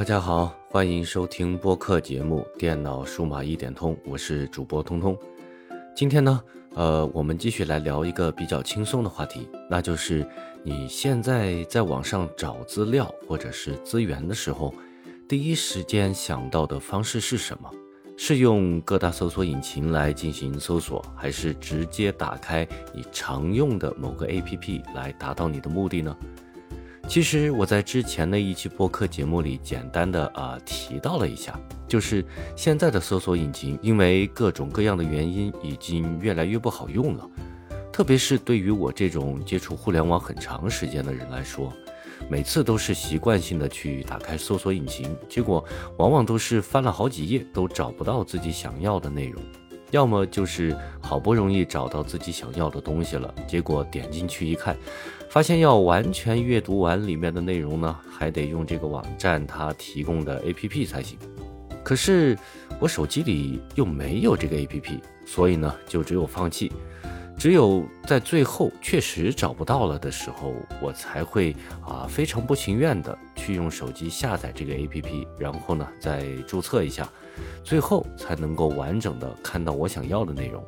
大家好，欢迎收听播客节目《电脑数码一点通》，我是主播通通。今天呢，我们继续来聊一个比较轻松的话题，那就是你现在在网上找资料或者是资源的时候，第一时间想到的方式是什么？是用各大搜索引擎来进行搜索，还是直接打开你常用的某个 APP 来达到你的目的呢？其实我在之前的一期播客节目里简单的提到了一下，就是现在的搜索引擎因为各种各样的原因已经越来越不好用了，特别是对于我这种接触互联网很长时间的人来说，每次都是习惯性的去打开搜索引擎，结果往往都是翻了好几页都找不到自己想要的内容，要么就是好不容易找到自己想要的东西了，结果点进去一看，发现要完全阅读完里面的内容呢，还得用这个网站它提供的 APP 才行。可是我手机里又没有这个 APP， 所以呢就只有放弃。只有在最后确实找不到了的时候，我才会非常不情愿的去用手机下载这个 APP， 然后呢再注册一下，最后才能够完整的看到我想要的内容。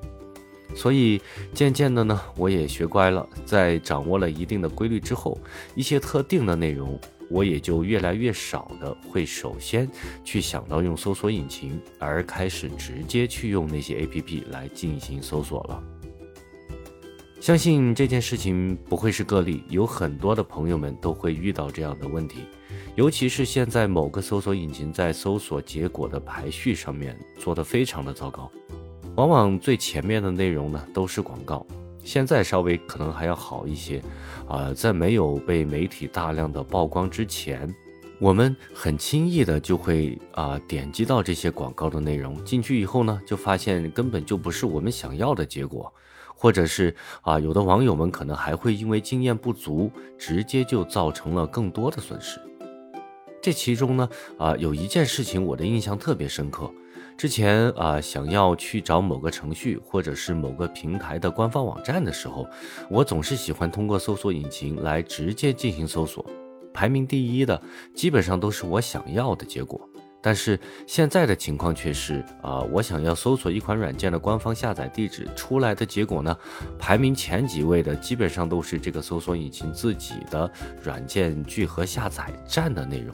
所以渐渐的呢，我也学乖了，在掌握了一定的规律之后，一些特定的内容我也就越来越少的会首先去想到用搜索引擎，而开始直接去用那些 APP 来进行搜索了。相信这件事情不会是个例，有很多的朋友们都会遇到这样的问题，尤其是现在某个搜索引擎在搜索结果的排序上面做得非常的糟糕，往往最前面的内容呢都是广告，现在稍微可能还要好一些，在没有被媒体大量的曝光之前，我们很轻易的就会点击到这些广告的内容，进去以后呢就发现根本就不是我们想要的结果，或者是有的网友们可能还会因为经验不足，直接就造成了更多的损失。这其中呢有一件事情我的印象特别深刻，之前想要去找某个程序或者是某个平台的官方网站的时候，我总是喜欢通过搜索引擎来直接进行搜索，排名第一的基本上都是我想要的结果。但是现在的情况却是我想要搜索一款软件的官方下载地址出来的结果呢，排名前几位的基本上都是这个搜索引擎自己的软件聚合下载站的内容，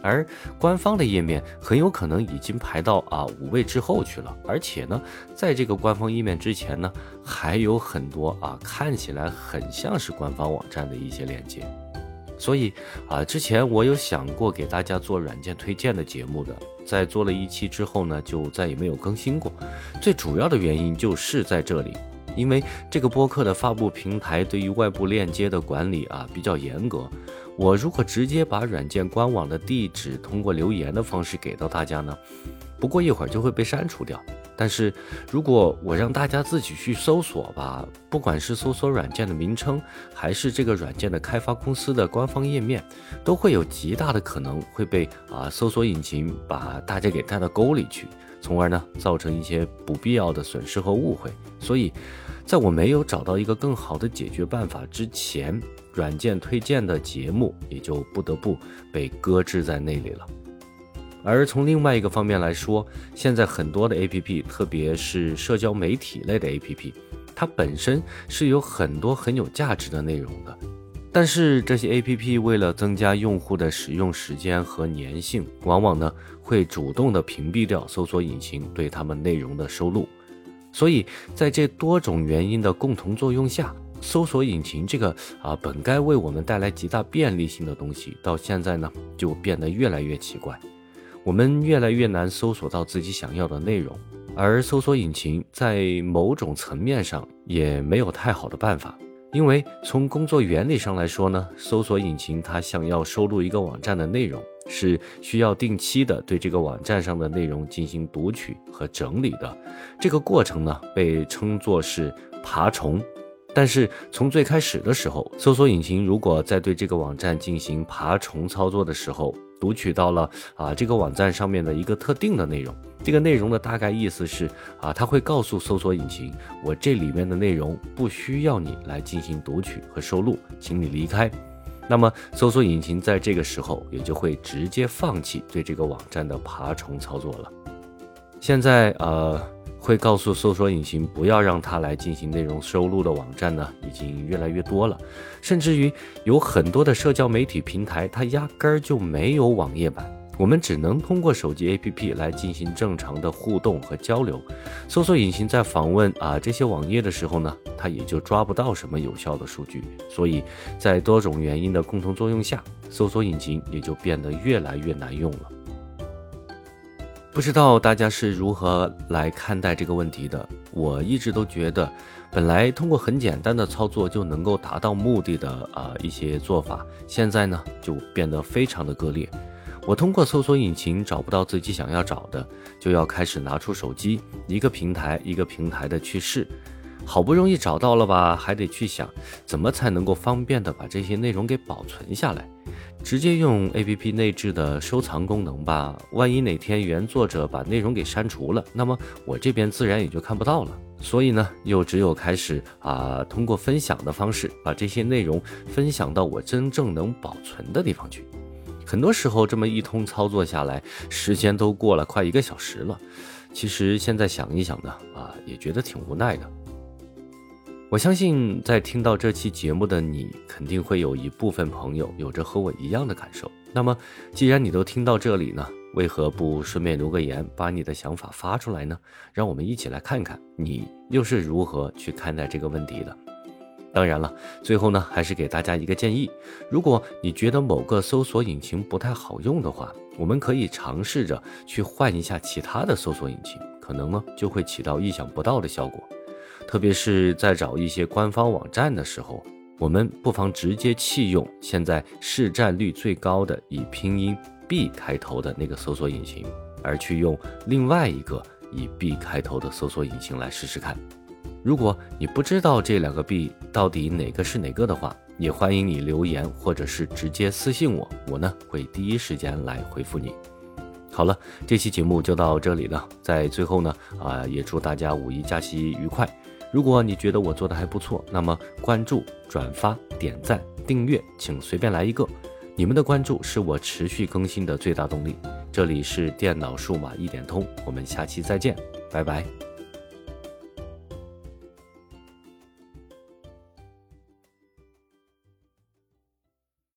而官方的页面很有可能已经排到5位之后去了，而且呢在这个官方页面之前呢还有很多看起来很像是官方网站的一些链接。所以之前我有想过给大家做软件推荐的节目的，在做了一期之后呢就再也没有更新过，最主要的原因就是在这里，因为这个播客的发布平台对于外部链接的管理比较严格，我如果直接把软件官网的地址通过留言的方式给到大家呢，不过一会儿就会被删除掉。但是如果我让大家自己去搜索吧，不管是搜索软件的名称，还是这个软件的开发公司的官方页面，都会有极大的可能会被搜索引擎把大家给带到沟里去，从而呢造成一些不必要的损失和误会。所以在我没有找到一个更好的解决办法之前，软件推荐的节目也就不得不被搁置在那里了。而从另外一个方面来说，现在很多的 APP， 特别是社交媒体类的 APP， 它本身是有很多很有价值的内容的，但是这些 APP 为了增加用户的使用时间和粘性，往往呢会主动的屏蔽掉搜索引擎对他们内容的收录。所以在这多种原因的共同作用下，搜索引擎这个本该为我们带来极大便利性的东西，到现在呢就变得越来越奇怪，我们越来越难搜索到自己想要的内容，而搜索引擎在某种层面上也没有太好的办法，因为从工作原理上来说呢，搜索引擎它想要收录一个网站的内容，是需要定期的对这个网站上的内容进行读取和整理的，这个过程呢被称作是爬虫。但是从最开始的时候，搜索引擎如果在对这个网站进行爬虫操作的时候，读取到了这个网站上面的一个特定的内容，这个内容的大概意思是它会告诉搜索引擎，我这里面的内容不需要你来进行读取和收录，请你离开。那么搜索引擎在这个时候也就会直接放弃对这个网站的爬虫操作了。现在会告诉搜索引擎不要让它来进行内容收录的网站呢，已经越来越多了，甚至于有很多的社交媒体平台它压根儿就没有网页版，我们只能通过手机 APP 来进行正常的互动和交流。搜索引擎在访问这些网页的时候呢，它也就抓不到什么有效的数据，所以在多种原因的共同作用下，搜索引擎也就变得越来越难用了。不知道大家是如何来看待这个问题的，我一直都觉得本来通过很简单的操作就能够达到目的的一些做法，现在呢就变得非常的割裂。我通过搜索引擎找不到自己想要找的，就要开始拿出手机，一个平台一个平台的去试，好不容易找到了吧，还得去想怎么才能够方便的把这些内容给保存下来。直接用 APP 内置的收藏功能吧，万一哪天原作者把内容给删除了，那么我这边自然也就看不到了。所以呢，又只有开始通过分享的方式把这些内容分享到我真正能保存的地方去。很多时候这么一通操作下来，时间都过了快1个小时了。其实现在想一想呢，也觉得挺无奈的。我相信在听到这期节目的你，肯定会有一部分朋友有着和我一样的感受。那么既然你都听到这里呢，为何不顺便留个言，把你的想法发出来呢？让我们一起来看看你又是如何去看待这个问题的。当然了，最后呢还是给大家一个建议，如果你觉得某个搜索引擎不太好用的话，我们可以尝试着去换一下其他的搜索引擎，可能呢就会起到意想不到的效果。特别是在找一些官方网站的时候，我们不妨直接弃用现在市占率最高的以拼音 B 开头的那个搜索引擎，而去用另外一个以 B 开头的搜索引擎来试试看。如果你不知道这两个 B 到底哪个是哪个的话，也欢迎你留言或者是直接私信我，我呢会第一时间来回复你。好了，这期节目就到这里了。在最后呢，也祝大家五一假期愉快。如果你觉得我做的还不错，那么关注、转发、点赞、订阅，请随便来一个。你们的关注是我持续更新的最大动力。这里是电脑数码一点通，我们下期再见，拜拜。